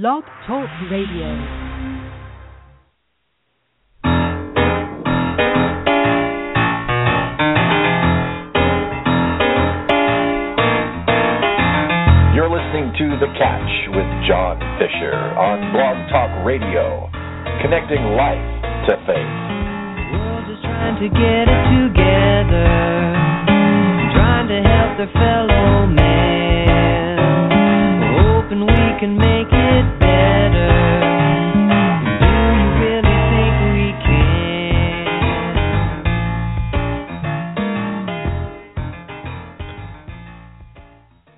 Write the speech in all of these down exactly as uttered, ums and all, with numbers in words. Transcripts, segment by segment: Blog Talk Radio. To The Catch with John Fisher on Blog Talk Radio, connecting life to faith. The world is trying to get it together, trying to help their fellow man, hoping we can make it better. Do you really think we can?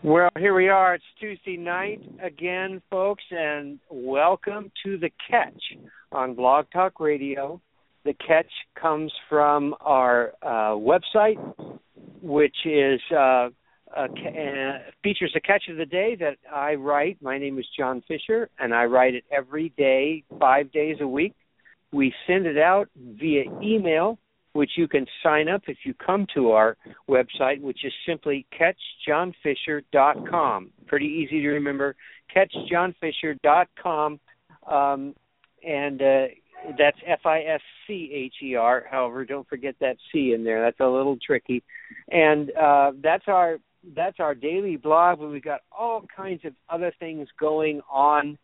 Well, here we are. It's Tuesday night again, folks, and welcome to The Catch on Blog Talk Radio. The Catch comes from our uh, website, which is uh, a, uh, features a catch of the day that I write. My name is John Fisher, and I write it every day, five days a week. We send it out via email, which you can sign up if you come to our website, which is simply catch john fisher dot com. Pretty easy to remember, catch john fisher dot com, um, and uh, that's F I S C H E R. However, don't forget that C in there. That's a little tricky. And uh, that's our that's our daily blog, where we've got all kinds of other things going on.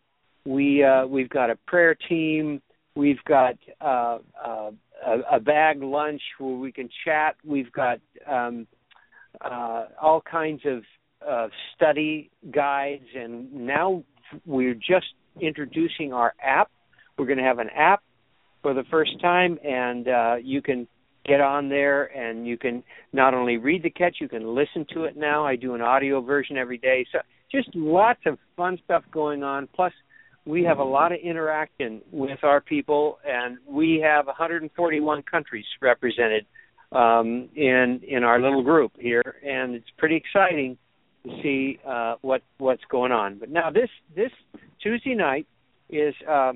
We, uh, we've got a prayer team. We've got uh, uh, a, a bag lunch where we can chat. We've got um, uh, all kinds of uh, study guides. And now we're just introducing our app. We're going to have an app for the first time, and uh, you can get on there, and you can not only read The Catch, you can listen to it now. I do an audio version every day. So just lots of fun stuff going on, plus we have a lot of interaction with our people, and we have one hundred forty-one countries represented um, in in our little group here, and it's pretty exciting to see uh, what what's going on. But now this this Tuesday night is uh,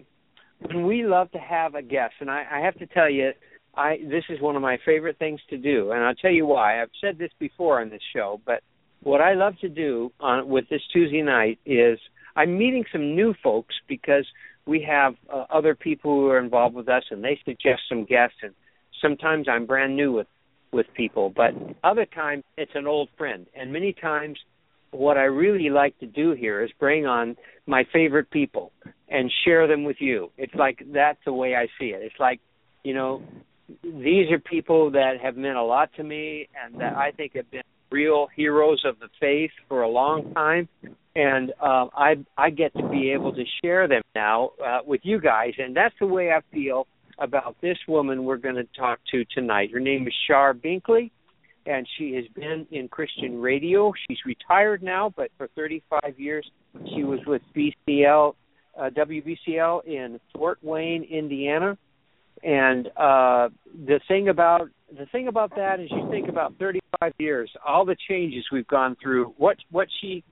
when we love to have a guest, and I, I have to tell you, I this is one of my favorite things to do, and I'll tell you why. I've said this before on this show, but what I love to do on, with this Tuesday night is I'm meeting some new folks, because we have uh, other people who are involved with us, and they suggest some guests, and sometimes I'm brand new with, with people, but other times it's an old friend. And many times what I really like to do here is bring on my favorite people and share them with you. It's like that's the way I see it. It's like, you know, these are people that have meant a lot to me and that I think have been real heroes of the faith for a long time, and uh, I I get to be able to share them now uh, with you guys, and that's the way I feel about this woman we're going to talk to tonight. Her name is Char Binkley, and she has been in Christian radio. She's retired now, but for thirty-five years she was with B C L, uh, W B C L in Fort Wayne, Indiana, and uh, the thing about The thing about that is, you think about thirty-five years, all the changes we've gone through, what what she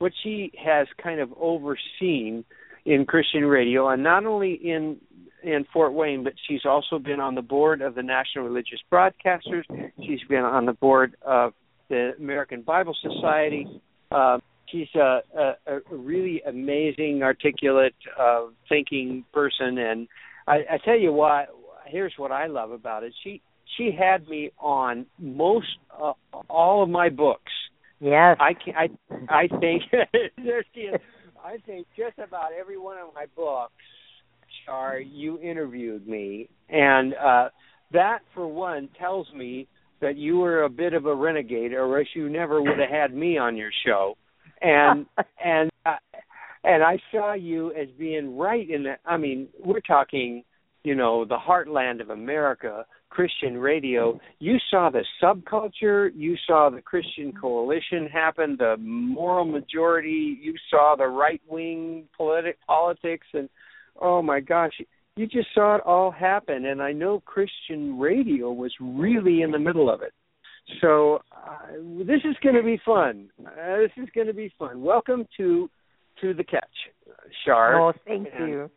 what she has kind of overseen in Christian radio, and not only in in Fort Wayne, but she's also been on the board of the National Religious Broadcasters. She's been on the board of the American Bible Society. Uh, she's a, a, a really amazing, articulate, uh, thinking person, and I, I tell you why. Here's what I love about it. She She had me on most uh, all of my books. Yes, I can, I I think there she is. I think just about every one of my books, Char, you interviewed me, and uh, that for one tells me that you were a bit of a renegade, or else you never would have had me on your show. And and uh, and I saw you as being right in the. I mean, we're talking, you know, the heartland of America. Christian radio, you saw the subculture, you saw the Christian coalition happen, the moral majority, you saw the right-wing politi- politics, and oh my gosh, you just saw it all happen, and I know Christian radio was really in the middle of it. So uh, this is going to be fun. Uh, this is going to be fun. Welcome to to The Catch, Char. Oh, thank and, you.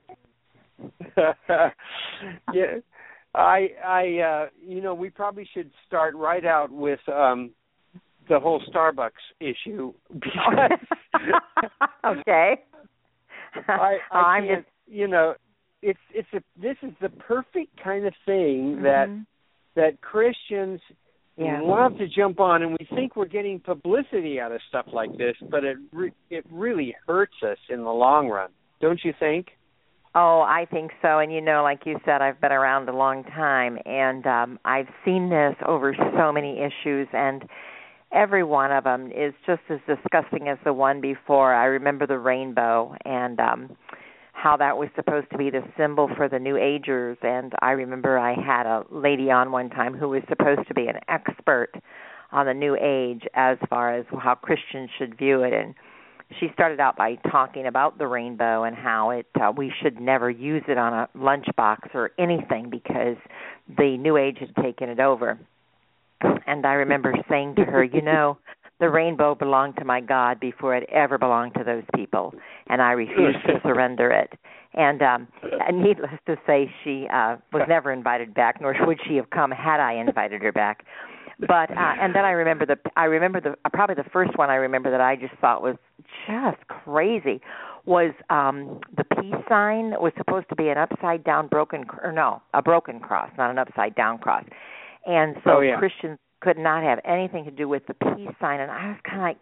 yeah. I, I, uh, you know, we probably should start right out with um, the whole Starbucks issue. Because okay. I, I I'm just, you know, it's it's a, this is the perfect kind of thing mm-hmm. that that Christians yeah. love to jump on, and we think we're getting publicity out of stuff like this, but it re- it really hurts us in the long run, don't you think? Oh, I think so. And, you know, like you said, I've been around a long time, and um, I've seen this over so many issues, and every one of them is just as disgusting as the one before. I remember the rainbow and um, how that was supposed to be the symbol for the New Agers, and I remember I had a lady on one time who was supposed to be an expert on the New Age as far as how Christians should view it, and she started out by talking about the rainbow and how it uh, we should never use it on a lunchbox or anything because the New Age had taken it over. And I remember saying to her, you know, the rainbow belonged to my God before it ever belonged to those people, and I refuse to surrender it. And um, needless to say, she uh, was never invited back, nor would she have come had I invited her back. But uh, and then I remember the I remember the uh, probably the first one I remember that I just thought was just crazy was um, the peace sign that was supposed to be an upside down broken or no a broken cross, not an upside down cross, and so oh, yeah. Christians could not have anything to do with the peace sign. And I was kind of like,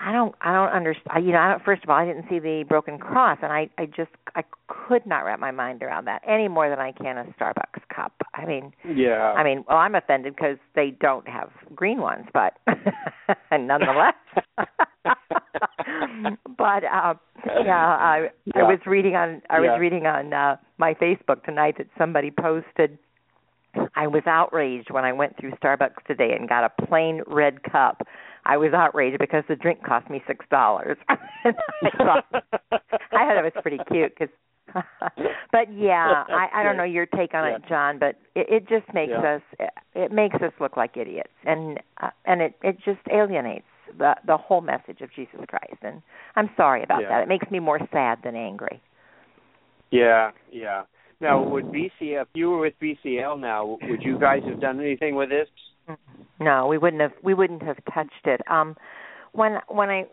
I don't I don't understand. You know, I don't, first of all, I didn't see the broken cross, and I I just I could not wrap my mind around that any more than I can a Starbucks cup. I mean, yeah. I mean, well, I'm offended because they don't have green ones, but nonetheless. But uh, yeah, I I was reading on I was yeah. reading on uh, my Facebook tonight that somebody posted, I was outraged when I went through Starbucks today and got a plain red cup. I was outraged because the drink cost me six dollars. And I thought, I thought it was pretty cute. Cause, but, yeah, I, I don't know your take on yeah. it, John, but it, it just makes yeah. us it makes us look like idiots, and uh, and it, it just alienates the, the whole message of Jesus Christ. And I'm sorry about yeah. that. It makes me more sad than angry. Yeah, yeah. Now, would B C L, if you were with B C L now, would you guys have done anything with this? No, we wouldn't have. We wouldn't have touched it. Um, when when I,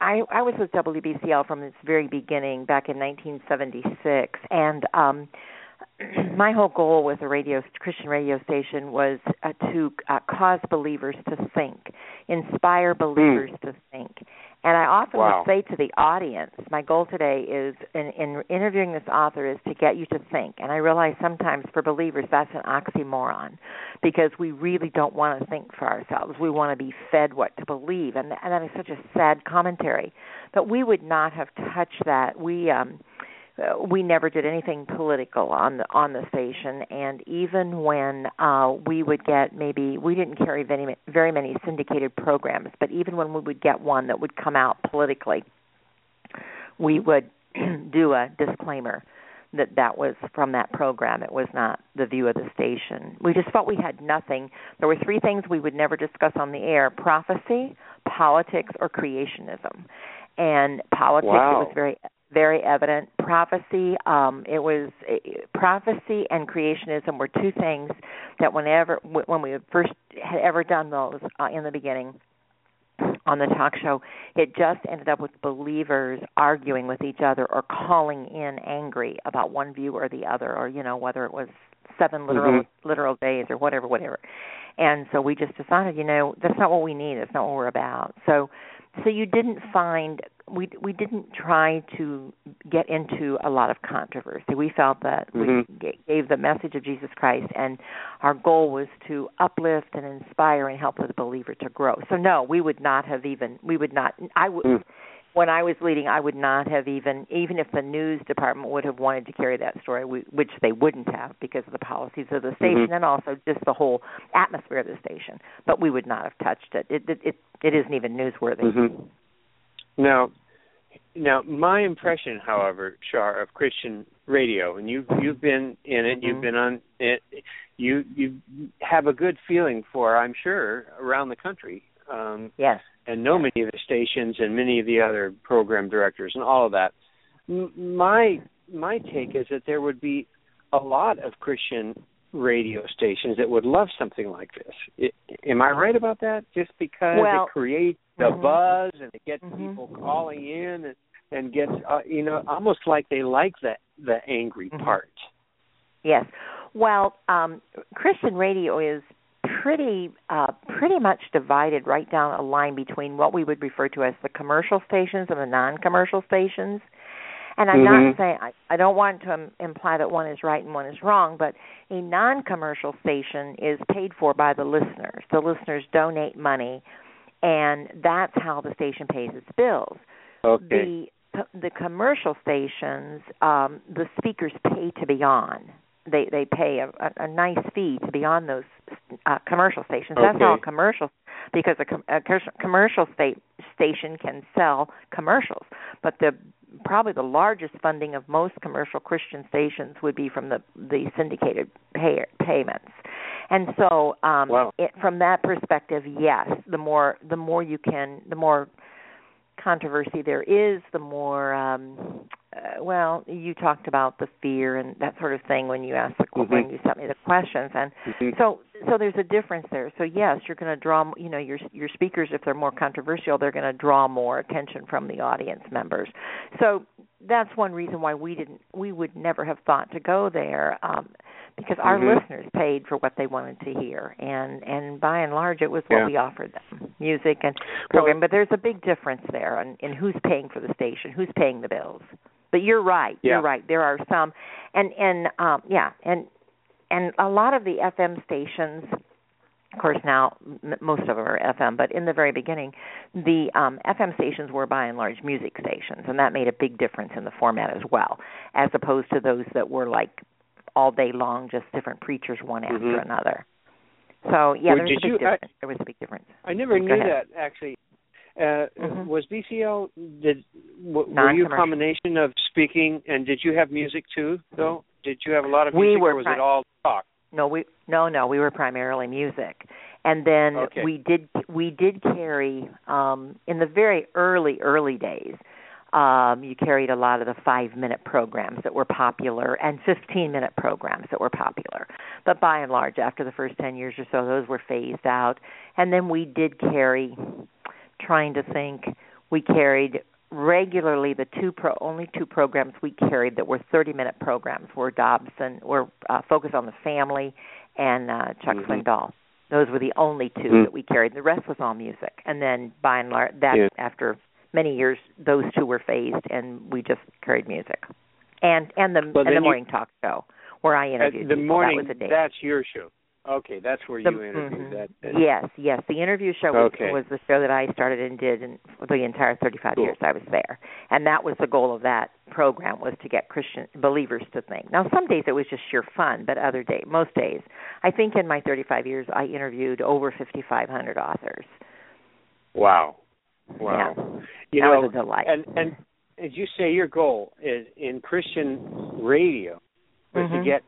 I I was with W B C L from its very beginning back in nineteen seventy-six, and um, my whole goal with the radio Christian radio station was uh, to uh, cause believers to think, inspire believers mm. to think. And I often wow. would say to the audience, my goal today is, in, in interviewing this author, is to get you to think. And I realize sometimes for believers that's an oxymoron, because we really don't want to think for ourselves. We want to be fed what to believe. And, and that is such a sad commentary. But we would not have touched that. We um, we never did anything political on the, on the station. And even when uh, we would get maybe, we didn't carry very, very many syndicated programs, but even when we would get one that would come out politically, we would do a disclaimer that that was from that program. It was not the view of the station. We just felt we had nothing. There were three things we would never discuss on the air: prophecy, politics, or creationism. And politics, wow. it was very... very evident. Prophecy, um, it was uh, prophecy and creationism were two things that whenever when we first had ever done those uh, in the beginning on the talk show, it just ended up with believers arguing with each other or calling in angry about one view or the other, or you know whether it was seven literal mm-hmm. literal days or whatever, whatever. And so we just decided, you know, that's not what we need. That's not what we're about. So. So you didn't find we we didn't try to get into a lot of controversy. We felt that mm-hmm. we gave the message of Jesus Christ, and our goal was to uplift and inspire and help the believer to grow. So no, we would not have even we would not I would mm. when I was leading, I would not have even even if the news department would have wanted to carry that story, we, which they wouldn't have because of the policies of the station mm-hmm. and also just the whole atmosphere of the station. But we would not have touched it. It it it, it isn't even newsworthy. Mm-hmm. Now, now my impression, however, Char, of Christian radio, and you you've been in it, mm-hmm. you've been on it, you you have a good feeling for, I'm sure, around the country. Um, yes. and know many of the stations and many of the other program directors and all of that. My my take is that there would be a lot of Christian radio stations that would love something like this. It, am I right about that? Just because well, it creates the mm-hmm. buzz and it gets mm-hmm. people calling in. And and gets, uh, you know, almost like they like the, the angry part. Yes. Well, um, Christian radio is pretty uh, pretty much divided right down a line between what we would refer to as the commercial stations and the non-commercial stations. And I'm mm-hmm. not saying, I, I don't want to imply that one is right and one is wrong, but a non-commercial station is paid for by the listeners. The listeners donate money, and that's how the station pays its bills. Okay. The, the commercial stations, um, the speakers pay to be on. They they pay a, a, a nice fee to be on those uh, commercial stations. Okay. That's how commercial, because a, com, a commercial state station can sell commercials. But the probably the largest funding of most commercial Christian stations would be from the the syndicated pay, payments. And so, um, wow. it, from that perspective, yes, the more the more you can, the more controversy there is, the more. Um, Uh, well, you talked about the fear and that sort of thing when you asked the, mm-hmm. when you sent me the questions, and mm-hmm. so so there's a difference there. So yes, you're going to draw, you know, your your speakers, if they're more controversial, they're going to draw more attention from the audience members. So that's one reason why we didn't, we would never have thought to go there, um, because our mm-hmm. listeners paid for what they wanted to hear, and, and by and large, it was what yeah. we offered them, music and program. Well, but there's a big difference there in, in who's paying for the station, who's paying the bills. But you're right. Yeah. You're right. There are some, and and um, yeah, and and a lot of the F M stations, of course, now m- most of them are F M. But in the very beginning, the um, F M stations were by and large music stations, and that made a big difference in the format as well, as opposed to those that were like all day long, just different preachers one mm-hmm. after another. So yeah, well, there was a big you, difference. I, there was a big difference. I never Go knew ahead. that actually. Uh, mm-hmm. Was B C L, did, w- were you a combination of speaking, and did you have music too, though? Did you have a lot of music, we were or was prim- it all talk? No, we no, no, we were primarily music. And then okay. we did we did carry, um, in the very early, early days, um, you carried a lot of the five-minute programs that were popular and fifteen-minute programs that were popular. But by and large, after the first ten years or so, those were phased out. And then we did carry... trying to think, we carried regularly the two pro, only two programs we carried that were thirty-minute programs were Dobson, were uh, Focus on the Family, and uh, Chuck mm-hmm. Swindoll. Those were the only two mm-hmm. that we carried. The rest was all music. And then, by and large, that yeah. after many years, those two were phased, and we just carried music. And and the and the morning you, talk show where I interviewed the people. Morning. That was a day. That's your show. Okay, that's where you the, interviewed mm-hmm. that. Then. Yes, yes. The interview show was, okay. was the show that I started and did in the entire thirty-five cool. years I was there. And that was the goal of that program, was to get Christian believers to think. Now, some days it was just sheer fun, but other day, most days. I think in my thirty-five years, I interviewed over fifty-five hundred authors. Wow. Wow. Yeah. You that know, was a delight. And, and as you say, your goal is in Christian radio was mm-hmm. to get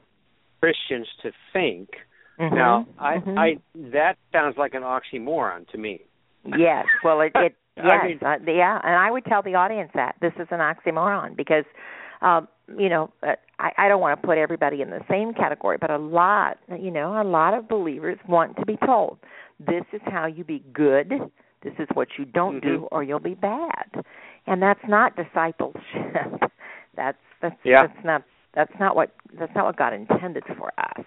Christians to think. Mm-hmm. Now, I, mm-hmm. I that sounds like an oxymoron to me. Yes, well, it, it yes, I mean, uh, yeah, and I would tell the audience that this is an oxymoron because, um, you know, I, I don't want to put everybody in the same category, but a lot, you know, a lot of believers want to be told, this is how you be good, this is what you don't mm-hmm. do, or you'll be bad, and that's not discipleship. that's that's yeah. that's not that's not what that's not what God intended for us.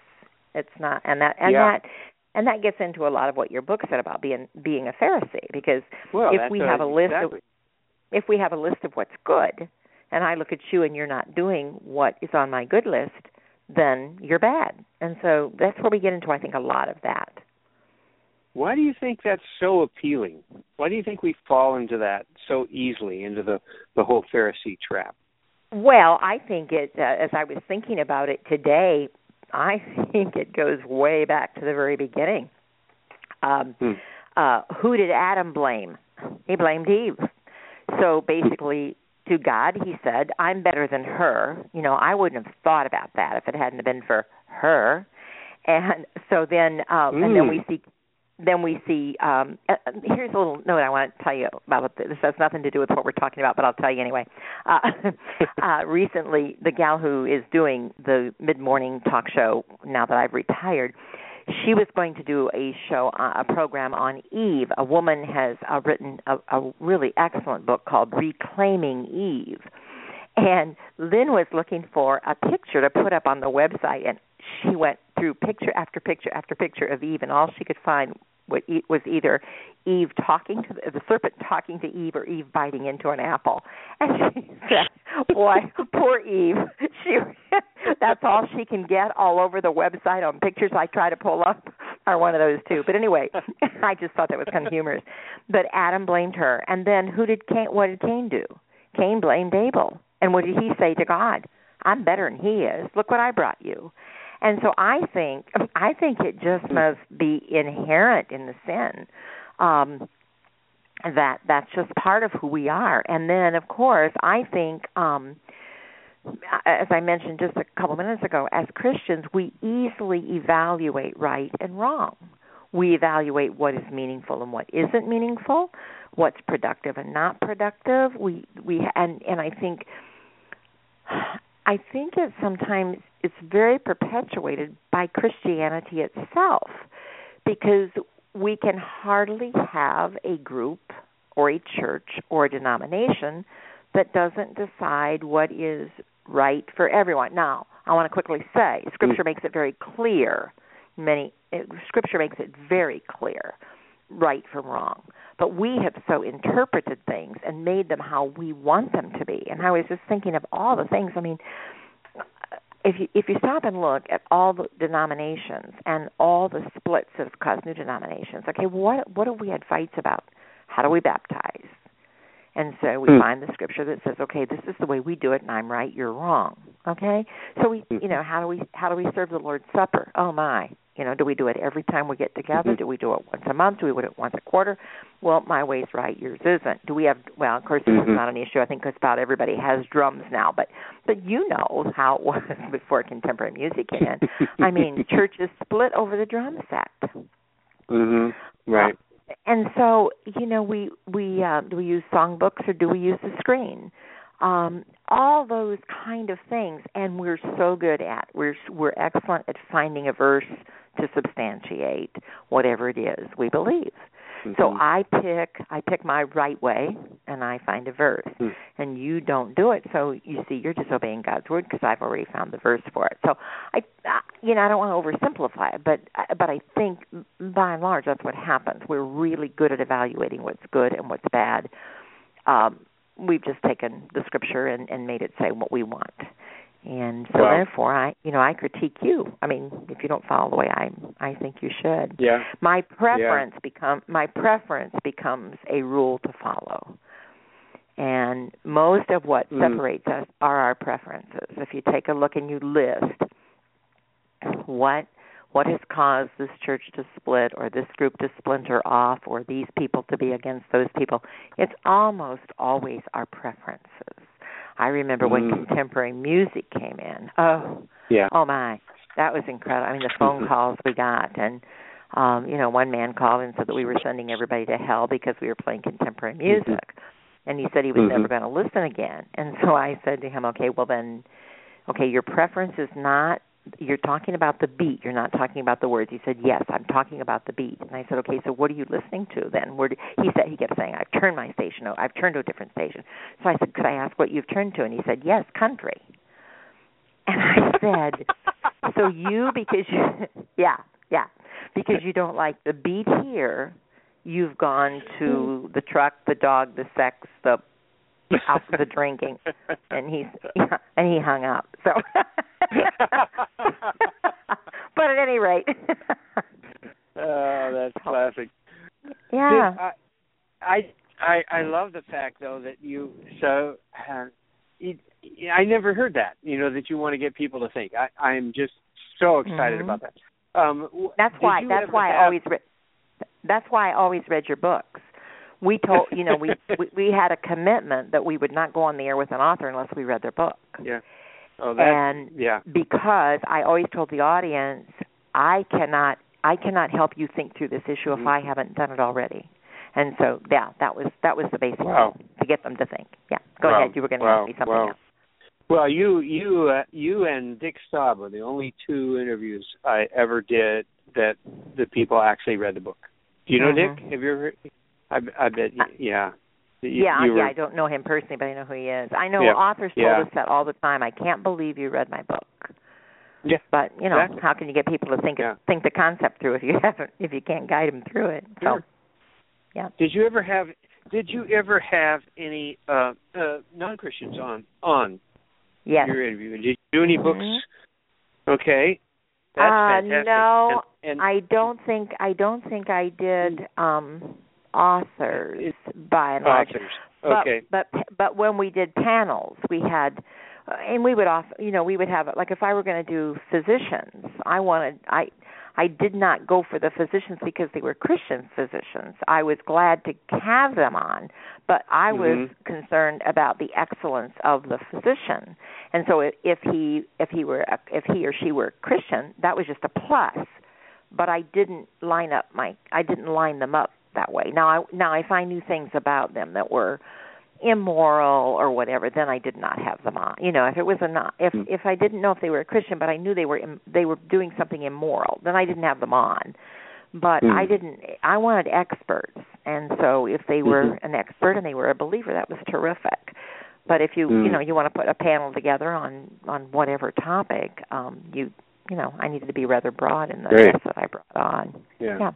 It's not, and that and yeah. that and that gets into a lot of what your book said about being being a Pharisee. Because well, if we have a list, exactly. of, if we have a list of what's good, and I look at you and you're not doing what is on my good list, then you're bad. And so that's where we get into, I think, a lot of that. Why do you think that's so appealing? Why do you think we fall into that so easily, into the, the whole Pharisee trap? Well, I think it. Uh, as I was thinking about it today. I think it goes way back to the very beginning. Um, hmm. uh, who did Adam blame? He blamed Eve. So basically, to God, he said, I'm better than her. You know, I wouldn't have thought about that if it hadn't been for her. And so then, uh, mm. and then we see, then we see. Um, uh, here's a little note I want to tell you about. This has nothing to do with what we're talking about, but I'll tell you anyway. Uh, uh, recently, the gal who is doing the mid-morning talk show, now that I've retired, she was going to do a show, a program on Eve. A woman has uh, written a, a really excellent book called Reclaiming Eve. And Lynn was looking for a picture to put up on the website, and she went through picture after picture after picture of Eve, and all she could find was either Eve talking to the, the serpent talking to Eve, or Eve biting into an apple. And she said, "Why, poor Eve! She that's all she can get all over the website on pictures I try to pull up are one of those two." But anyway, I just thought that was kind of humorous. But Adam blamed her, and then who did Cain? What did Cain do? Cain blamed Abel. And what did he say to God? "I'm better than he is. Look what I brought you." And so I think I think it just must be inherent in the sin, um, that that's just part of who we are. And then, of course, I think, um, as I mentioned just a couple minutes ago, as Christians, we easily evaluate right and wrong. We evaluate what is meaningful and what isn't meaningful, what's productive and not productive. We we and, and I think I think it sometimes it's very perpetuated by Christianity itself, because we can hardly have a group or a church or a denomination that doesn't decide what is right for everyone. Now, I want to quickly say, Scripture makes it very clear. Many it, Scripture makes it very clear, right from wrong. But we have so interpreted things and made them how we want them to be. And I was just thinking of all the things. I mean, if you if you stop and look at all the denominations and all the splits that have caused new denominations, okay, what what do we had fights about? How do we baptize? And so we mm. find the Scripture that says, okay, this is the way we do it, and I'm right, you're wrong. Okay, so we, you know, how do we how do we serve the Lord's Supper? Oh my. You know, do we do it every time we get together? Do we do it once a month? Do we do it once a quarter? Well, my way's right, yours isn't. Do we have, well, of course, this is not an issue. I think it's about everybody has drums now. But, but you know how it was before contemporary music came in. I mean, churches split over the drum set. Mm-hmm. Right. Uh, and so, you know, we, we uh, do we use songbooks or do we use the screen? Um, all those kind of things, and we're so good at. We're we're excellent at finding a verse to substantiate whatever it is we believe. Mm-hmm. So I pick I pick my right way, and I find a verse, mm. and you don't do it. So you see, you're disobeying God's word because I've already found the verse for it. So I, I you know, I don't want to oversimplify it, but but I think by and large that's what happens. We're really good at evaluating what's good and what's bad. Um, We've just taken the Scripture and, and made it say what we want. And so, wow. therefore, I, you know, I critique you. I mean, if you don't follow the way I, I think you should. Yeah. My preference yeah. become my preference becomes a rule to follow. And most of what mm. separates us are our preferences. If you take a look and you list what what has caused this church to split or this group to splinter off or these people to be against those people, it's almost always our preferences. I remember mm. when contemporary music came in. Oh, yeah. Oh, my. That was incredible. I mean, the phone calls we got. And, um, you know, one man called and said that we were sending everybody to hell because we were playing contemporary music. Mm-hmm. And he said he was mm-hmm. never going to listen again. And so I said to him, okay, well then, okay, your preference is not, you're talking about the beat. You're not talking about the words. He said, yes, I'm talking about the beat. And I said, okay, so what are you listening to then? Where do, he said, he kept saying, I've turned my station. I've turned to a different station. So I said, could I ask what you've turned to? And he said, yes, country. And I said, so you, because you, yeah, yeah, because you don't like the beat here, you've gone to the truck, the dog, the sex, the out for the drinking, and he and he hung up. So, but at any rate, oh, that's classic. Yeah, I, I I love the fact though that you so uh, it, I never heard that. You know that you want to get people to think. I I am just so excited mm-hmm. about that. Um, that's why. That's why have... I always. Re- that's why I always read your books. We told, you know, we, we we had a commitment that we would not go on the air with an author unless we read their book. Yeah. Oh, that. And yeah. because I always told the audience, I cannot, I cannot help you think through this issue if mm-hmm. I haven't done it already. And so, yeah, that was that was the basic wow. thing, to get them to think. Yeah. Go wow. ahead. You were going to wow. ask me something wow. else. Well, you you uh, you and Dick Staub are the only two interviews I ever did that the people actually read the book. Do you know mm-hmm. Dick? Have you ever? I, I bet. Yeah. You, yeah, you were, yeah. I don't know him personally, but I know who he is. I know yeah, authors told yeah. us that all the time. I can't believe you read my book. Yeah. But you know, exactly. how can you get people to think yeah. it, think the concept through if you haven't if you can't guide them through it? So, sure. Yeah. Did you ever have Did you ever have any uh, uh, non-Christians on on yes. your interview? Did you do any books? Mm-hmm. Okay. That's uh, no, and, and, I don't think I don't think I did um, authors it, by and large. Okay. But, but but when we did panels, we had, and we would often, you know, we would have like if I were going to do physicians, I wanted I I did not go for the physicians because they were Christian physicians. I was glad to have them on, but I mm-hmm. was concerned about the excellence of the physician. And so if he if he were if he or she were Christian, that was just a plus. But I didn't line up my I didn't line them up that way. Now I now if I knew things about them that were immoral or whatever, then I did not have them on. You know, if it was a not, if mm. if I didn't know if they were a Christian, but I knew they were they were doing something immoral, then I didn't have them on. But mm. I didn't. I wanted experts, and so if they were mm-hmm. an expert and they were a believer, that was terrific. But if you mm. you know you want to put a panel together on on whatever topic, um, you you know I needed to be rather broad in the Great. guests that I brought on. Yeah. yeah.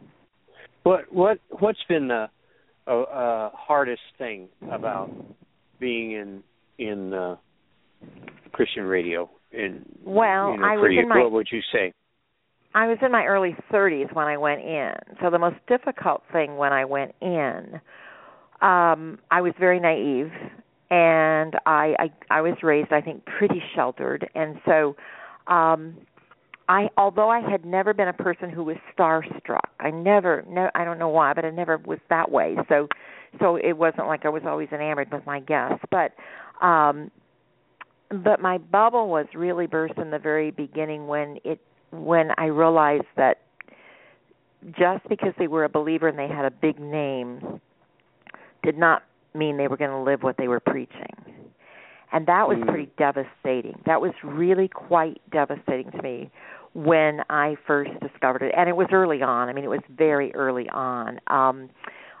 What what what's been the A uh, uh, hardest thing about being in in uh, Christian radio? In well, you know, I was in my, what would you say? I was in my early thirties when I went in. So the most difficult thing when I went in, um, I was very naive, and I, I I was raised, I think, pretty sheltered, and so. Um, I, although I had never been a person who was starstruck, I never, no, I don't know why, but I never was that way. So, so it wasn't like I was always enamored with my guests. But, um, but my bubble was really burst in the very beginning when it, when I realized that just because they were a believer and they had a big name, did not mean they were going to live what they were preaching. And that was pretty devastating. That was really quite devastating to me when I first discovered it. And it was early on. I mean, it was very early on. Um,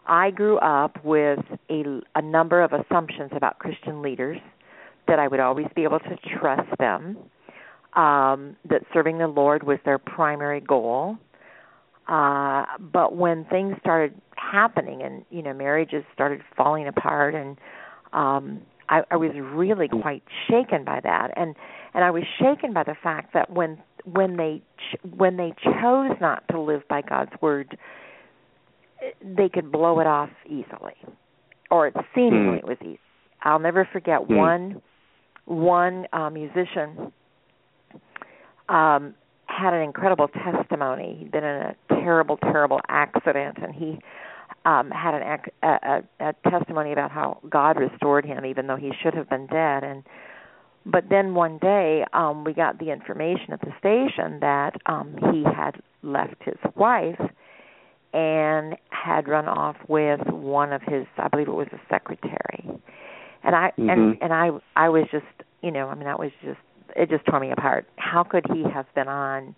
I grew up with a, a number of assumptions about Christian leaders, that I would always be able to trust them, um, that serving the Lord was their primary goal. Uh, but when things started happening and, you know, marriages started falling apart and um I, I was really quite shaken by that, and, and I was shaken by the fact that when when they ch- when they chose not to live by God's word, they could blow it off easily, or it seemingly mm. was easy. I'll never forget mm. one one uh, musician um, had an incredible testimony. He'd been in a terrible, terrible accident, and he. Um, had an ac- a, a, a testimony about how God restored him, even though he should have been dead. And but then one day um, we got the information at the station that um, he had left his wife and had run off with one of his, I believe it was a secretary. And I mm-hmm. and, and I I was just, you know, I mean that was just it just tore me apart. How could he have been on?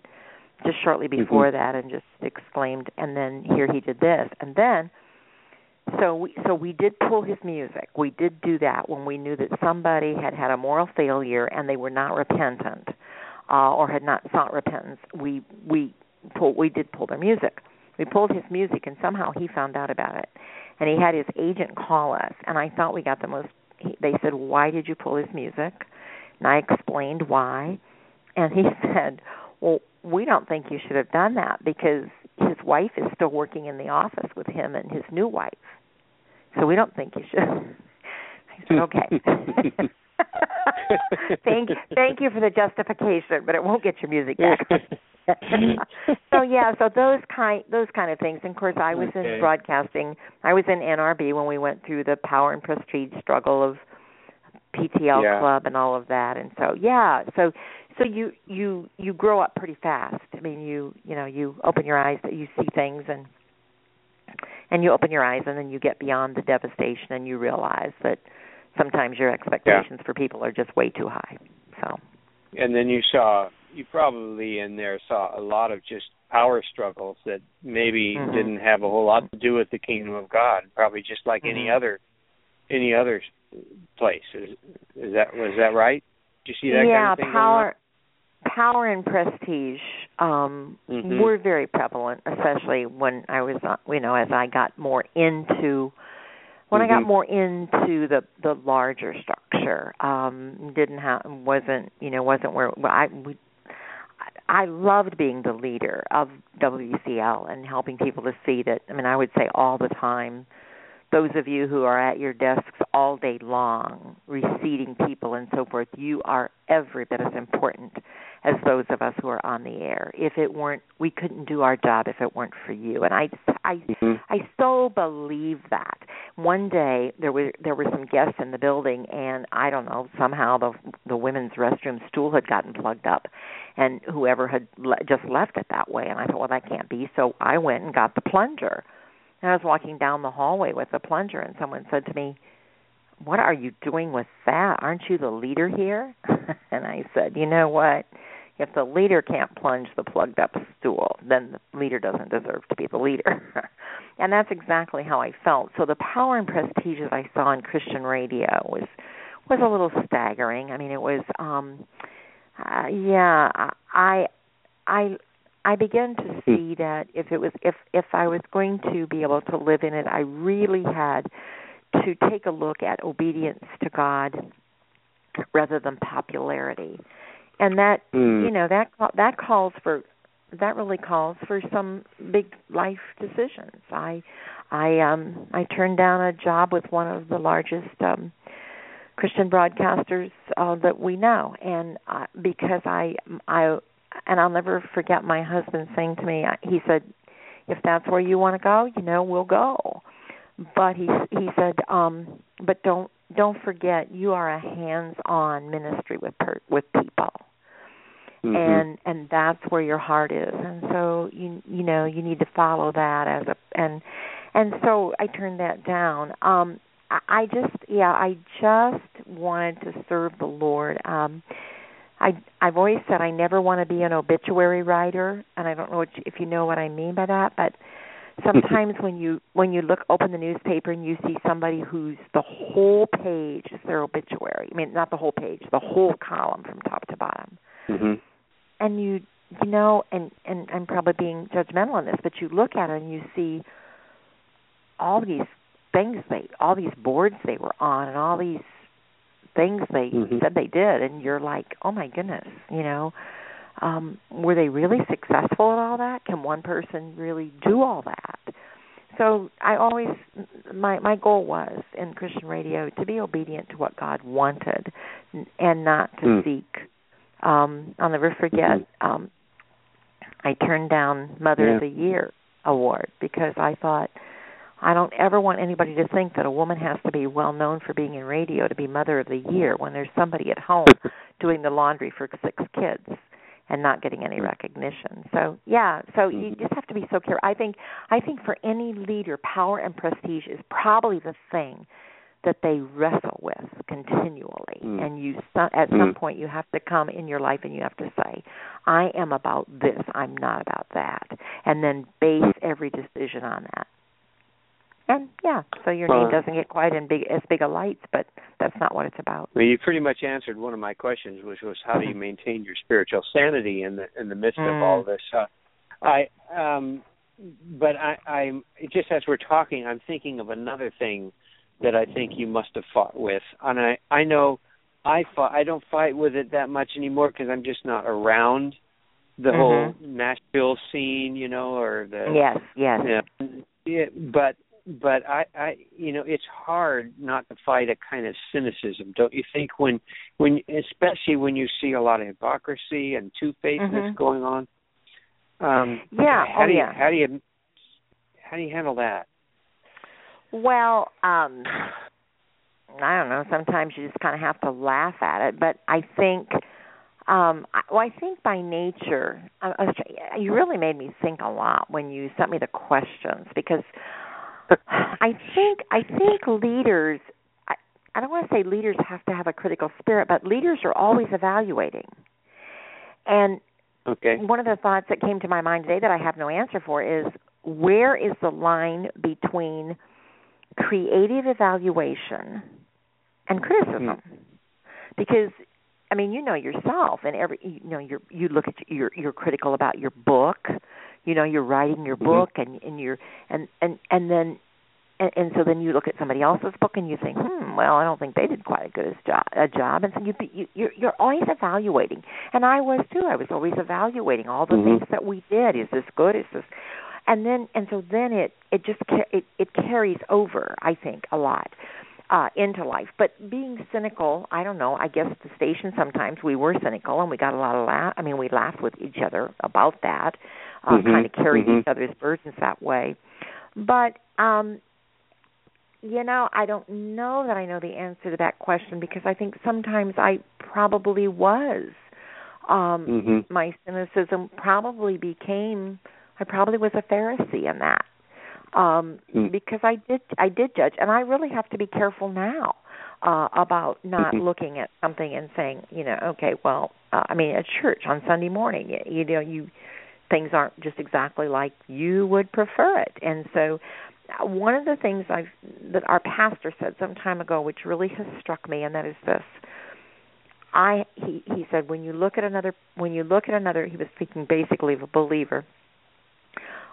Just shortly before mm-hmm. that, and just exclaimed, and then here he did this, and then so we so we did pull his music. We did do that when we knew that somebody had had a moral failure and they were not repentant, uh, or had not sought repentance. We we pull, we did pull their music. We pulled his music, and somehow he found out about it, and he had his agent call us, and I thought we got the most. They said, "Why did you pull his music?" And I explained why, and he said, "Well, we don't think you should have done that because his wife is still working in the office with him and his new wife. So we don't think you should." I said, okay. thank, thank you for the justification, but it won't get your music back. so, yeah, so those kind those kind of things. And, of course, I was okay. in broadcasting. I was in N R B when we went through the power and prestige struggle of P T L yeah. Club and all of that. And so, yeah, so... So you, you you grow up pretty fast. I mean, you you know you open your eyes, you see things, and and you open your eyes, and then you get beyond the devastation, and you realize that sometimes your expectations yeah. for people are just way too high. So. And then you saw, you probably in there saw a lot of just power struggles that maybe mm-hmm. didn't have a whole lot to do with the kingdom of God, probably just like mm-hmm. any other any other place. Is, is that was that right? Did you see that yeah, kind of thing? Yeah, power, power and prestige um, mm-hmm. were very prevalent, especially when I was, you know, as I got more into when mm-hmm. I got more into the, the larger structure. Um, didn't have wasn't you know wasn't where I we, I loved being the leader of W B C L and helping people to see that. I mean, I would say all the time, those of you who are at your desks all day long, receiving people and so forth, you are every bit as important as those of us who are on the air. If it weren't, we couldn't do our job if it weren't for you. And I, I, mm-hmm. I so believe that. One day there were there were some guests in the building, and I don't know, somehow the the women's restroom stool had gotten plugged up, and whoever had le- just left it that way. And I thought, well, that can't be. So I went and got the plunger. And I was walking down the hallway with the plunger, and someone said to me, "What are you doing with that? Aren't you the leader here?" And I said, "You know what? If the leader can't plunge the plugged-up stool, then the leader doesn't deserve to be the leader." And that's exactly how I felt. So the power and prestige that I saw in Christian radio was was a little staggering. I mean, it was, um, uh, yeah, I, I, I began to see that if it was, if if I was going to be able to live in it, I really had to take a look at obedience to God rather than popularity. And that, mm. you know, that that calls for, that really calls for some big life decisions. I, I, um, I turned down a job with one of the largest um, Christian broadcasters uh, that we know, and uh, because I, I, and I'll never forget my husband saying to me, he said, "If that's where you want to go, you know, we'll go." But he he said, um, "But don't." Don't forget, you are a hands-on ministry with per, with people, mm-hmm. and and that's where your heart is. And so you you know you need to follow that as a and and so I turned that down. Um, I, I just yeah I just wanted to serve the Lord. Um, I I've always said I never want to be an obituary writer, and I don't know what you, if you know what I mean by that, but. Sometimes when you when you look open the newspaper and you see somebody who's the whole page is their obituary. I mean, not the whole page, the whole column from top to bottom. Mm-hmm. And you you know, and, and I'm probably being judgmental on this, but you look at it and you see all these things they, all these boards they were on, and all these things they mm-hmm. said they did, and you're like, oh my goodness, you know. Um, were they really successful at all that? Can one person really do all that? So I always, my, my goal was in Christian radio to be obedient to what God wanted and not to mm. seek. Um, I'll never forget, um, I turned down Mother yeah. of the Year award because I thought, I don't ever want anybody to think that a woman has to be well known for being in radio to be Mother of the Year when there's somebody at home doing the laundry for six kids. And not getting any recognition. So yeah, so you just have to be so careful. I think I think for any leader, power and prestige is probably the thing that they wrestle with continually. Mm. And you, at some mm. point, you have to come in your life and you have to say, "I am about this. I'm not about that," and then base every decision on that. And yeah, so your well, name doesn't get quite in big, as big a lights, but that's not what it's about. Well, you pretty much answered one of my questions, which was how do you maintain your spiritual sanity in the in the midst mm. of all this? Uh, I, um, but I, I'm just as we're talking, I'm thinking of another thing that I think you must have fought with, and I, I know I fought, I don't fight with it that much anymore because I'm just not around the mm-hmm. whole Nashville scene, you know, or the yes, yes, you know, it, but. But I, I, you know, it's hard not to fight a kind of cynicism, don't you think? When, when, especially when you see a lot of hypocrisy and two-facedness mm-hmm. going on. Um, yeah. How oh, do you, yeah. How do you, how do you handle that? Well, um, I don't know. Sometimes you just kind of have to laugh at it. But I think, um, I, well, I think by nature, I, I was, you really made me think a lot when you sent me the questions because. I think I think leaders, I, I don't want to say leaders have to have a critical spirit, but leaders are always evaluating. And okay. one of the thoughts that came to my mind today that I have no answer for is, where is the line between creative evaluation and criticism? Hmm. Because, I mean, you know yourself, and every you know you you look at your you're critical about your book, you know you're writing your book, mm-hmm. and and you're and and and then and, and so then you look at somebody else's book and you think, hmm, well, I don't think they did quite a good job, a job, and so you you you're, you're always evaluating, and I was too. I was always evaluating all the mm-hmm. things that we did. Is this good? Is this? And then and so then it it just it it carries over, I think, a lot. Uh, into life. But being cynical, I don't know, I guess at the station sometimes we were cynical and we got a lot of laugh. I mean, we laughed with each other about that, uh, mm-hmm. kind of carried mm-hmm. each other's burdens that way. But, um, you know, I don't know that I know the answer to that question, because I think sometimes I probably was. Um, mm-hmm. My cynicism probably became, I probably was a Pharisee in that. Um, because I did, I did judge, and I really have to be careful now uh, about not mm-hmm. looking at something and saying, you know, okay, well, uh, I mean, at church on Sunday morning, you, you know, you things aren't just exactly like you would prefer it, and so one of the things I've that our pastor said some time ago, which really has struck me, and that is this: I he, he said, when you look at another, when you look at another, he was speaking basically of a believer.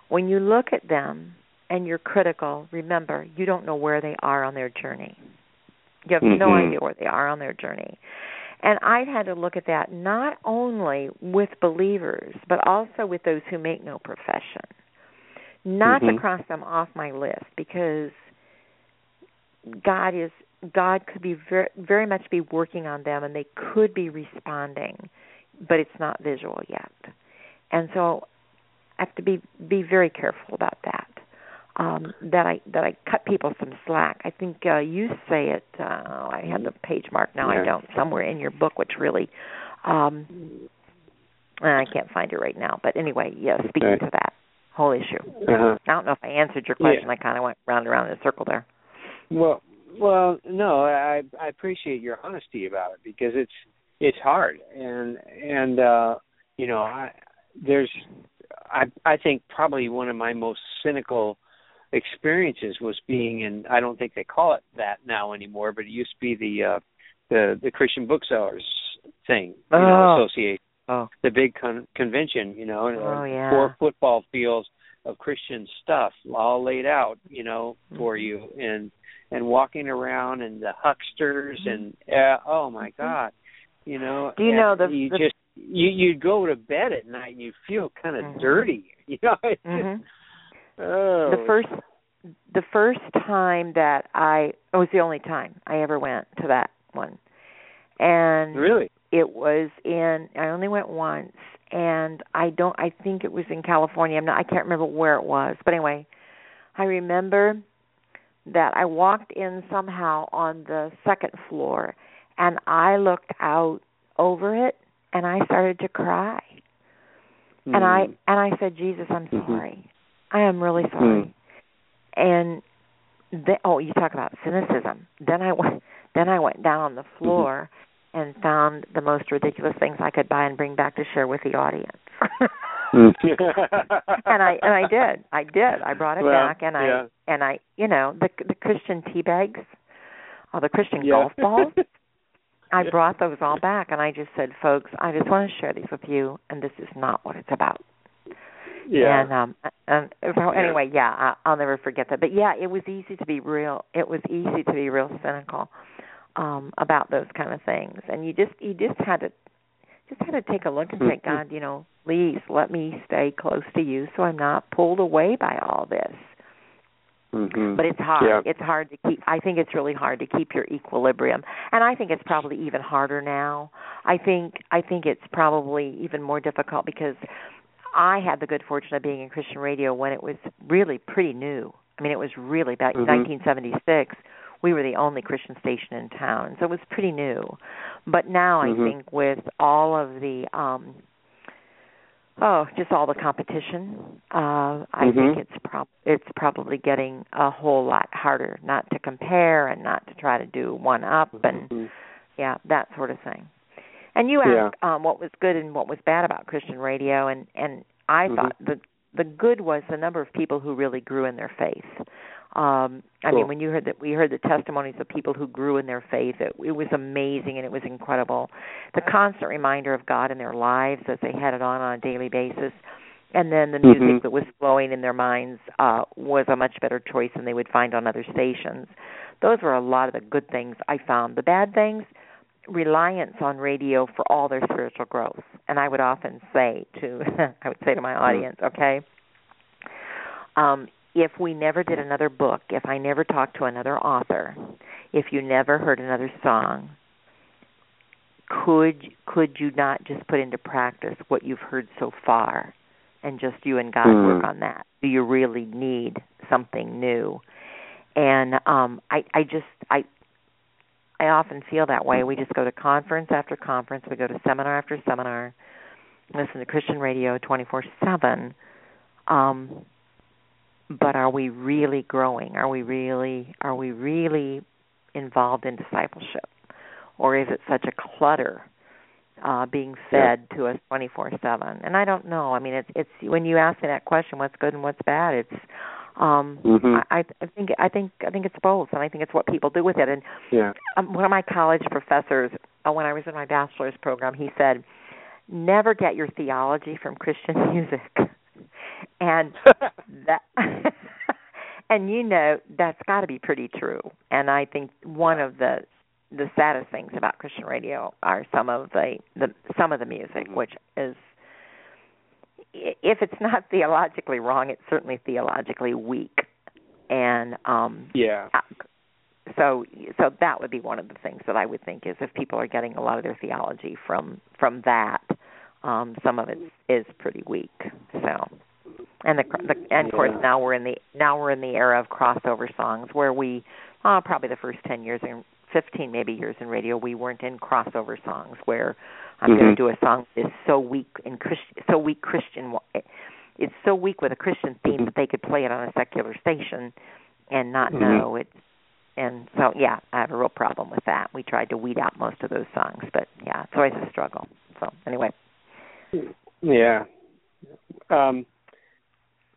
When you look at them and you're critical, remember, you don't know where they are on their journey. You have mm-hmm. no idea where they are on their journey. And I've had to look at that not only with believers, but also with those who make no profession. Not mm-hmm. to cross them off my list, because God is God could be very, very much be working on them, and they could be responding, but it's not visual yet. And so I have to be, be very careful about that. Um, that I that I cut people some slack. I think uh, you say it. Uh, I had the page mark now. Yeah. I don't. Somewhere in your book, which really, um, I can't find it right now. But anyway, yes. Yeah, speaking okay. to that whole issue, uh-huh. I don't know if I answered your question. Yeah. I kind of went round and round in a circle there. Well, well, no. I I appreciate your honesty about it, because it's it's hard, and and uh, you know, I there's I I think probably one of my most cynical experiences was being in, I don't think they call it that now anymore, but it used to be the uh, the, the Christian Booksellers thing, you oh. know, association, oh. the big con- convention, you know, and oh, yeah. four football fields of Christian stuff all laid out, you know, for you, and and walking around, and the hucksters, and uh, oh my God, you know, do you know the, you the... just you you'd go to bed at night and you feel kind of mm-hmm. dirty, you know. Mm-hmm. Oh. The first, the first time that I it was the only time I ever went to that one, and really, it was in. I only went once, and I don't. I think it was in California. I'm not. I can't remember where it was, but anyway, I remember that I walked in somehow on the second floor, and I looked out over it, and I started to cry, mm. and I and I said, Jesus, I'm mm-hmm. sorry. I am really sorry. Mm. And the, oh, you talk about cynicism. Then I went. Then I went down on the floor mm-hmm. and found the most ridiculous things I could buy and bring back to share with the audience. mm. And I and I did. I did. I brought it well, back, and yeah. I and I you know the the Christian tea bags, or the Christian yeah. golf balls. I brought those all back, and I just said, folks, I just want to share these with you, and this is not what it's about. Yeah. And, um, and so anyway, yeah, I, I'll never forget that. But yeah, it was easy to be real. It was easy to be real cynical um, about those kind of things, and you just you just had to just had to take a look and say, God, you know, please let me stay close to you, so I'm not pulled away by all this. Mm-hmm. But it's hard. Yeah. It's hard to keep. I think it's really hard to keep your equilibrium, and I think it's probably even harder now. I think I think it's probably even more difficult because I had the good fortune of being in Christian radio when it was really pretty new. I mean, it was really back in mm-hmm. nineteen seventy-six. We were the only Christian station in town, so it was pretty new. But now mm-hmm. I think with all of the um, Oh, just all the competition. Uh, I mm-hmm. think it's prob- it's probably getting a whole lot harder not to compare and not to try to do one up and mm-hmm. yeah, that sort of thing. And you asked yeah. um, what was good and what was bad about Christian radio, and, and I mm-hmm. thought the the good was the number of people who really grew in their faith. Um, I cool. mean, when you heard that, we heard the testimonies of people who grew in their faith. It, it was amazing and it was incredible. The constant reminder of God in their lives as they had it on on a daily basis, and then the music mm-hmm. that was flowing in their minds uh, was a much better choice than they would find on other stations. Those were a lot of the good things I found. The bad things, reliance on radio for all their spiritual growth. And I would often say to, I would say to my audience, okay. Um, If we never did another book, if I never talked to another author, if you never heard another song, could could you not just put into practice what you've heard so far and just you and God mm. work on that? Do you really need something new? And um, I, I just, I I often feel that way. We just go to conference after conference. We go to seminar after seminar, listen to Christian radio twenty-four seven, um but are we really growing? Are we really are we really involved in discipleship? Or is it such a clutter uh, being fed yeah. to us twenty-four seven? And I don't know. I mean, it's it's when you ask me that question, what's good and what's bad, it's um, mm-hmm. I, I think I think I think it's both, and I think it's what people do with it. And yeah. um, one of my college professors, uh, when I was in my bachelor's program, he said, "Never get your theology from Christian music." And that, and you know, that's got to be pretty true. And I think one of the the saddest things about Christian radio are some of the, the some of the music, which is, if it's not theologically wrong, it's certainly theologically weak. And um, yeah, so so that would be one of the things that I would think is if people are getting a lot of their theology from from that. Um, some of it is pretty weak. So, and the, the and of yeah. course now we're in the now we're in the era of crossover songs where we uh, probably the first ten years and fifteen maybe years in radio we weren't in crossover songs where I'm mm-hmm. going to do a song that is so weak in Christ, so weak Christian it's so weak with a Christian theme mm-hmm. that they could play it on a secular station and not mm-hmm. know it. And so yeah, I have a real problem with that. We tried to weed out most of those songs, but yeah, it's always a struggle. So anyway. Yeah, um,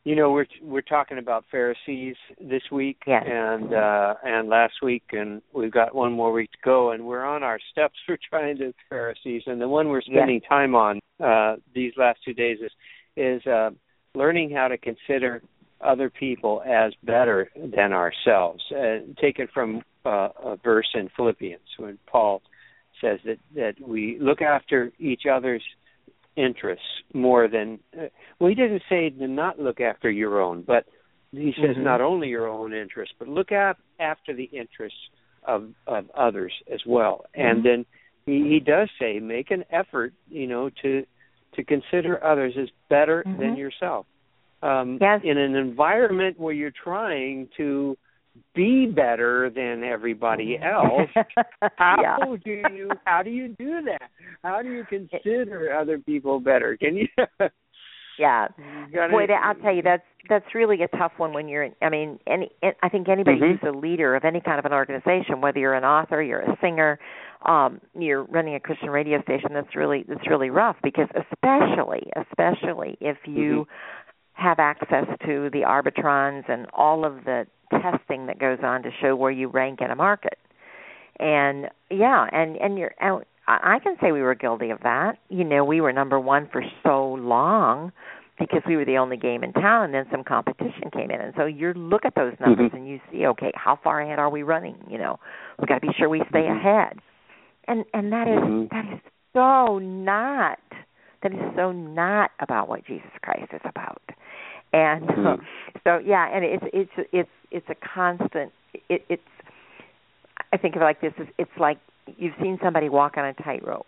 you know we're we're talking about Pharisees this week yes. and uh, and last week, and we've got one more week to go, and we're on our steps for trying to Pharisees, and the one we're spending yes. time on uh, these last two days is is uh, learning how to consider other people as better than ourselves. Uh, taken from uh, a verse in Philippians when Paul says that that we look after each other's interests more than uh, well, he didn't say to not look after your own, but he says mm-hmm. not only your own interests, but look out after the interests of, of others as well. Mm-hmm. And then he, he does say make an effort, you know, to to consider others as better mm-hmm. than yourself. Um, yes. In an environment where you're trying to be better than everybody else. How yeah. do you? How do you do that? How do you consider other people better? Can you? yeah. You gotta, Boy, I'll tell you that's that's really a tough one when you're. In, I mean, any. I think anybody mm-hmm. who's a leader of any kind of an organization, whether you're an author, you're a singer, um, you're running a Christian radio station. That's really that's really rough because especially especially if you mm-hmm. have access to the arbitrons and all of the testing that goes on to show where you rank in a market. And yeah, and and you're and I can say we were guilty of that. You know, we were number one for so long because we were the only game in town, and then some competition came in. And so you look at those numbers mm-hmm. and you see, okay, how far ahead are we running? You know, we've got to be sure we stay ahead. And and that is mm-hmm. that is so not that is so not about what Jesus Christ is about. And mm-hmm. so, yeah, and it's it's it's it's a constant. It, it's I think of it like this: it's like you've seen somebody walk on a tightrope,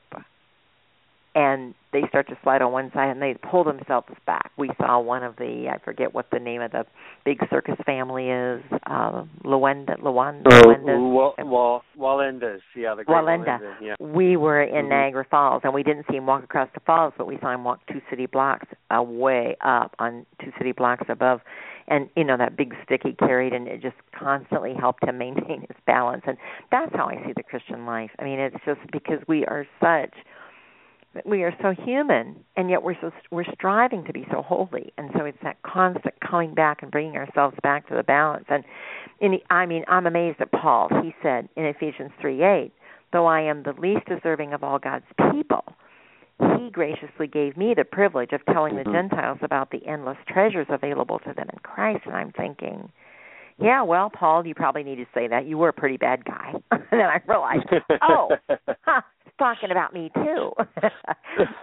and they start to slide on one side, and they pull themselves back. We saw one of the, I forget what the name of the big circus family is, uh, Luenda, Luanda, Luendas. Well, Walendas, yeah. The Walenda. Walenda, yeah. We were in mm-hmm. Niagara Falls, and we didn't see him walk across the falls, but we saw him walk two city blocks away up, on two city blocks above. And, you know, that big stick he carried, and it just constantly helped him maintain his balance. And that's how I see the Christian life. I mean, it's just because we are such, we are so human, and yet we're so, we're striving to be so holy. And so it's that constant coming back and bringing ourselves back to the balance. And, and he, I mean, I'm amazed at Paul. He said in Ephesians three eight, though I am the least deserving of all God's people, He graciously gave me the privilege of telling the Gentiles about the endless treasures available to them in Christ. And I'm thinking, yeah, well, Paul, you probably need to say that. You were a pretty bad guy. And then I realized, oh, huh, it's talking about me too.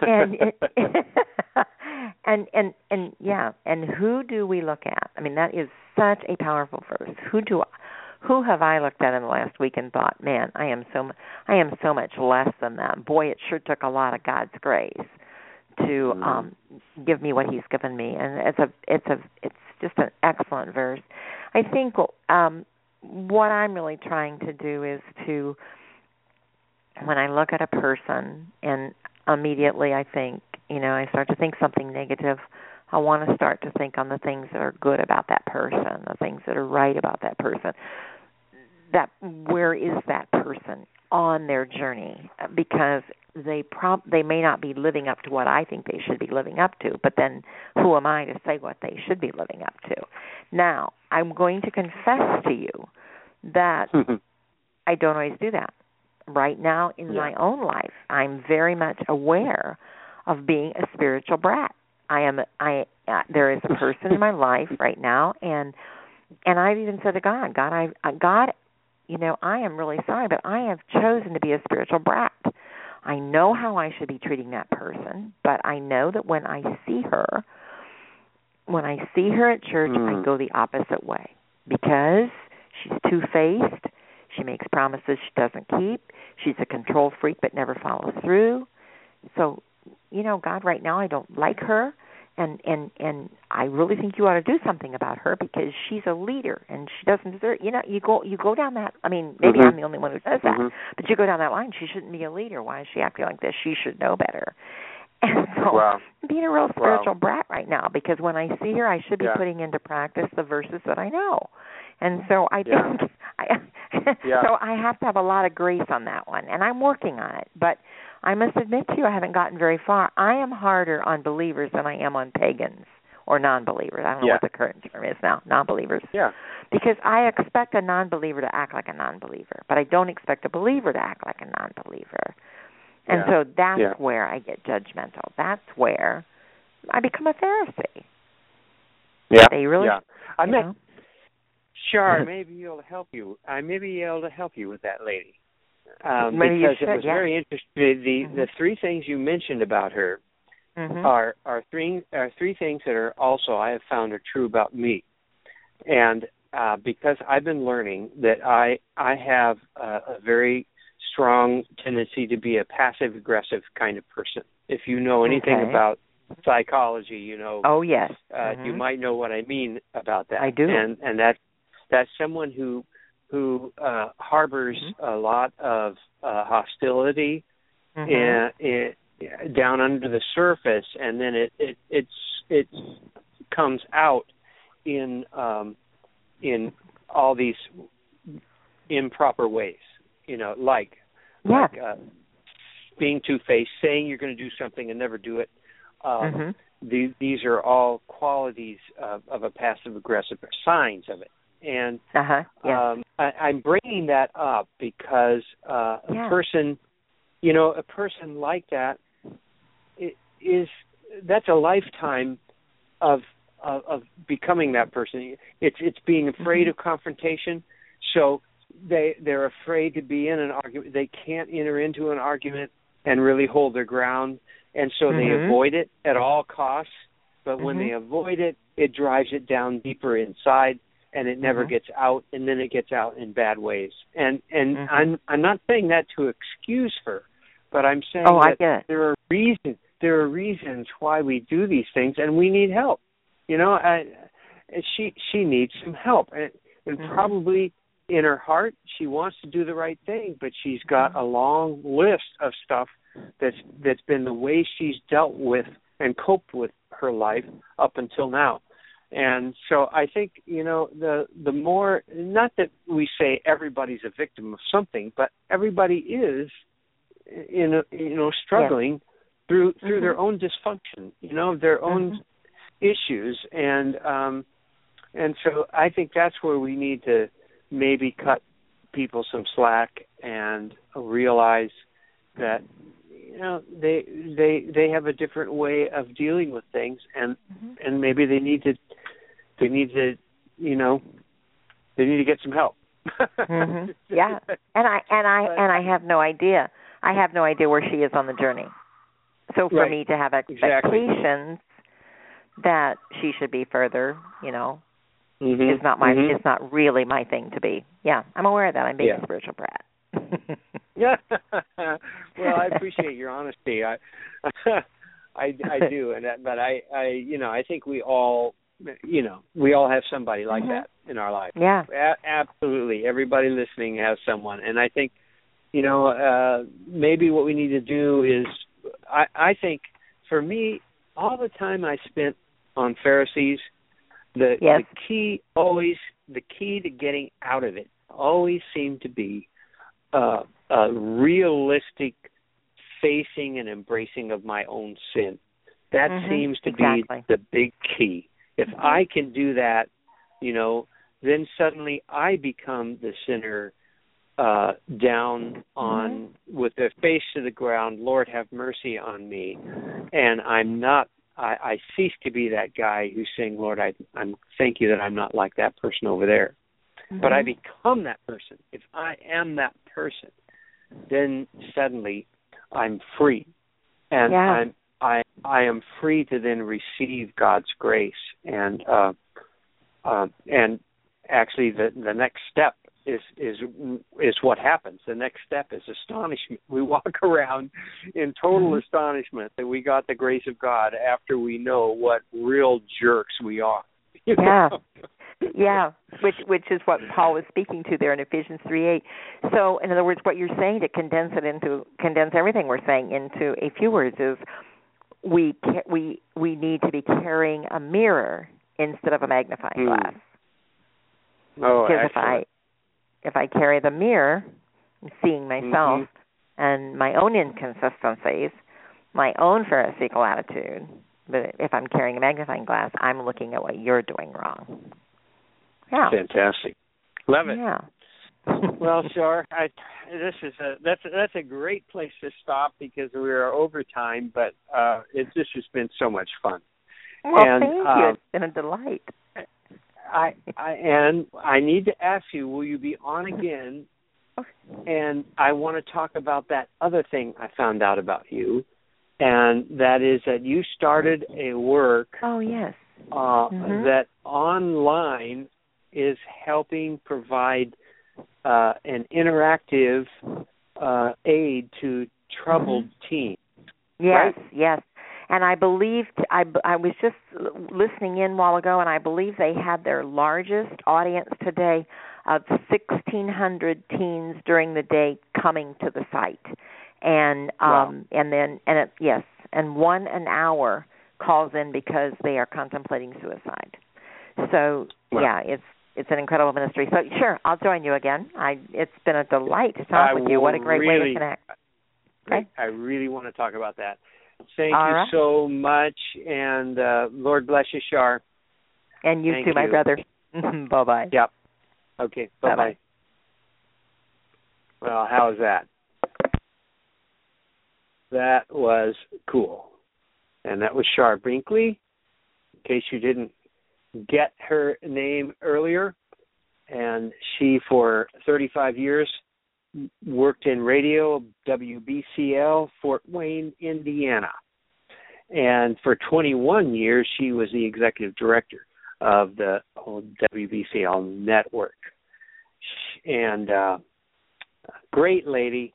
and, it, and, and, and, yeah, and who do we look at? I mean, that is such a powerful verse. Who do I? Who have I looked at in the last week and thought, man, I am so I am so much less than them. Boy, it sure took a lot of God's grace to um, give me what He's given me, and it's a it's a it's just an excellent verse. I think um, what I'm really trying to do is to, when I look at a person, and immediately I think, you know, I start to think something negative. I want to start to think on the things that are good about that person, the things that are right about that person. That where is that person on their journey? Because they prob they may not be living up to what I think they should be living up to, but then who am I to say what they should be living up to? Now, I'm going to confess to you that I don't always do that. Right now in yeah. my own life, I'm very much aware of being a spiritual brat. I am. I uh, there is a person in my life right now, and and I've even said to God, God, I, uh, God, you know, I am really sorry, but I have chosen to be a spiritual brat. I know how I should be treating that person, but I know that when I see her, when I see her at church, mm. I go the opposite way because she's two-faced. She makes promises she doesn't keep. She's a control freak but never follows through. So, you know, God, right now I don't like her, and, and, and I really think you ought to do something about her because she's a leader and she doesn't deserve. You know, you go you go down that. I mean, maybe mm-hmm. I'm the only one who does that, mm-hmm. but you go down that line. She shouldn't be a leader. Why is she acting like this? She should know better. And so wow. I'm being a real spiritual wow. brat right now because when I see her, I should be yeah. putting into practice the verses that I know. And so I yeah. think I, yeah. so I have to have a lot of grace on that one, and I'm working on it, but I must admit to you, I haven't gotten very far. I am harder on believers than I am on pagans or non-believers. I don't know yeah. what the current term is now, non-believers. Yeah. Because I expect a non-believer to act like a non-believer, but I don't expect a believer to act like a non-believer. And yeah. so that's yeah. where I get judgmental. That's where I become a Pharisee. Yeah. They really, yeah. I mean, Char, maybe you'll help you. I may be able to help you with that lady. Um, because should, it was yeah. very interesting. The mm-hmm. the three things you mentioned about her mm-hmm. are are three are three things that are also I have found are true about me, and uh, because I've been learning that I I have a, a very strong tendency to be a passive aggressive kind of person. If you know anything okay. about psychology, you know. Oh yes. Uh, mm-hmm. You might know what I mean about that. I do, and and that that's someone who. who uh, harbors mm-hmm. a lot of uh, hostility mm-hmm. and, and down under the surface, and then it it it's, it comes out in um, in all these improper ways, you know, like yeah. like uh, being two-faced, saying you're going to do something and never do it. Um, mm-hmm. the, these are all qualities of, of a passive-aggressive, signs of it. And uh-huh, yeah. um, I, I'm bringing that up because uh, yeah. a person, you know, a person like that it is that's a lifetime of, of of becoming that person. It's it's being afraid mm-hmm. of confrontation, so they they're afraid to be in an argument. They can't enter into an argument and really hold their ground, and so mm-hmm. they avoid it at all costs. But when mm-hmm. they avoid it, it drives it down deeper inside. And it never mm-hmm. gets out, and then it gets out in bad ways. And and mm-hmm. I'm I'm not saying that to excuse her, But I'm saying oh, that I there are reasons there are reasons why we do these things, and we need help. You know, I, she she needs some help, and, and mm-hmm. probably in her heart she wants to do the right thing, but she's got mm-hmm. a long list of stuff that's that's been the way she's dealt with and coped with her life up until now. And so I think, you know, the the more, not that we say everybody's a victim of something, but everybody is, in a, you know, struggling yeah. through through mm-hmm. their own dysfunction, you know, their own mm-hmm. issues. And um, and so I think that's where we need to maybe cut people some slack and realize that, you know, they they they have a different way of dealing with things, and mm-hmm. and maybe they need to they need to you know they need to get some help. mm-hmm. Yeah, and I and I and I have no idea. I have no idea where she is on the journey. So for right. me to have expectations exactly. that she should be further, you know, mm-hmm. is not my mm-hmm. is not really my thing to be. Yeah, I'm aware of that. I'm being yeah. a spiritual brat. Yeah. Well, I appreciate your honesty. I, I, I do, and that, but I, I, you know, I think we all, you know, we all have somebody like mm-hmm. that in our life. Yeah, a- absolutely. Everybody listening has someone, and I think, you know, uh, maybe what we need to do is, I, I think, for me, all the time I spent on Pharisees, the, yes. the key always, the key to getting out of it always seemed to be. Uh, a realistic facing and embracing of my own sin. That mm-hmm, seems to exactly. be the big key. If mm-hmm. I can do that, you know, then suddenly I become the sinner uh, down on mm-hmm. with their face to the ground, Lord have mercy on me. And I'm not, I, I cease to be that guy who's saying, Lord, I I'm, thank you that I'm not like that person over there. Mm-hmm. But I become that person. If I am that person, then suddenly I'm free, and yeah. I'm I I am free to then receive God's grace. And uh, uh, and actually, the, the next step is is is what happens. The next step is astonishment. We walk around in total mm-hmm. astonishment that we got the grace of God after we know what real jerks we are. You yeah. know? Yeah, which which is what Paul was speaking to there in Ephesians three eight. So, in other words, what you're saying to condense it into condense everything we're saying into a few words is we we we need to be carrying a mirror instead of a magnifying mm. glass. Oh, because if I if I carry the mirror, I'm seeing myself mm-hmm. and my own inconsistencies, my own Pharisaical attitude. But if I'm carrying a magnifying glass, I'm looking at what you're doing wrong. Yeah. Fantastic. Love it. Yeah. Well, Char, I, this is a that's a, that's a great place to stop because we are over time, but uh, it, this has been so much fun. Well, and, thank um, you. It's been a delight. I, I and I need to ask you: will you be on again? And I want to talk about that other thing I found out about you, and that is that you started a work. Oh yes. Uh, mm-hmm. That online is helping provide uh, an interactive uh, aid to troubled mm-hmm. teens. Yes, right? yes. And I believe, t- I, I was just listening in a while ago, and I believe they had their largest audience today of sixteen hundred teens during the day coming to the site. And wow. um, and then, and it, yes, and one an hour calls in because they are contemplating suicide. So well, yeah, it's it's an incredible ministry. So sure, I'll join you again. I it's been a delight to talk I with you. What a great really, way to connect. Okay? I really want to talk about that. Thank All you right. so much, and uh, Lord bless you, Char. And you Thank too, you. my brother. Bye bye. Yep. Okay. Bye bye. Well, how's that? That was cool. And that was Char Binkley, in case you didn't get her name earlier. And she, for thirty-five years, worked in radio, W B C L, Fort Wayne, Indiana. And for twenty-one years, she was the executive director of the W B C L network. And uh, great lady.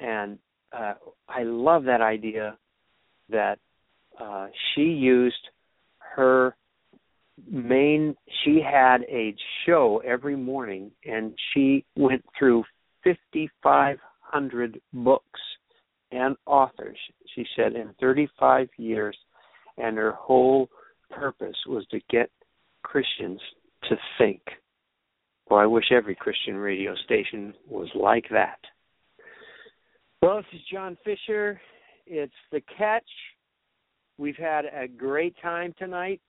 And uh, I love that idea that uh, she used her main, she had a show every morning, and she went through fifty-five hundred books and authors, she said, in thirty-five years, and her whole purpose was to get Christians to think. Well, I wish every Christian radio station was like that. Well, this is John Fisher. It's The Catch. We've had a great time tonight.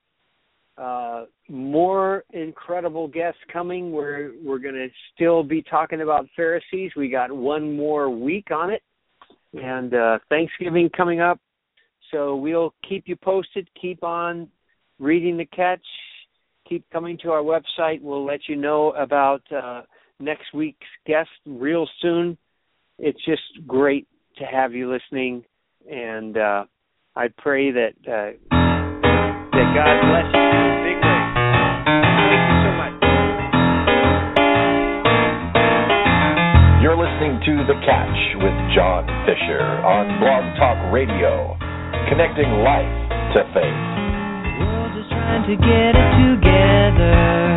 Uh, more incredible guests coming. We're, we're going to still be talking about Pharisees. We got one more week on it. And uh, Thanksgiving coming up. So we'll keep you posted. Keep on reading The Catch. Keep coming to our website. We'll let you know about uh, next week's guest real soon. It's just great to have you listening, and uh, I pray that uh, that God bless you in a big way. Thank you so much. You're listening to The Catch with John Fisher on Blog Talk Radio, connecting life to faith. The world is trying to get it together.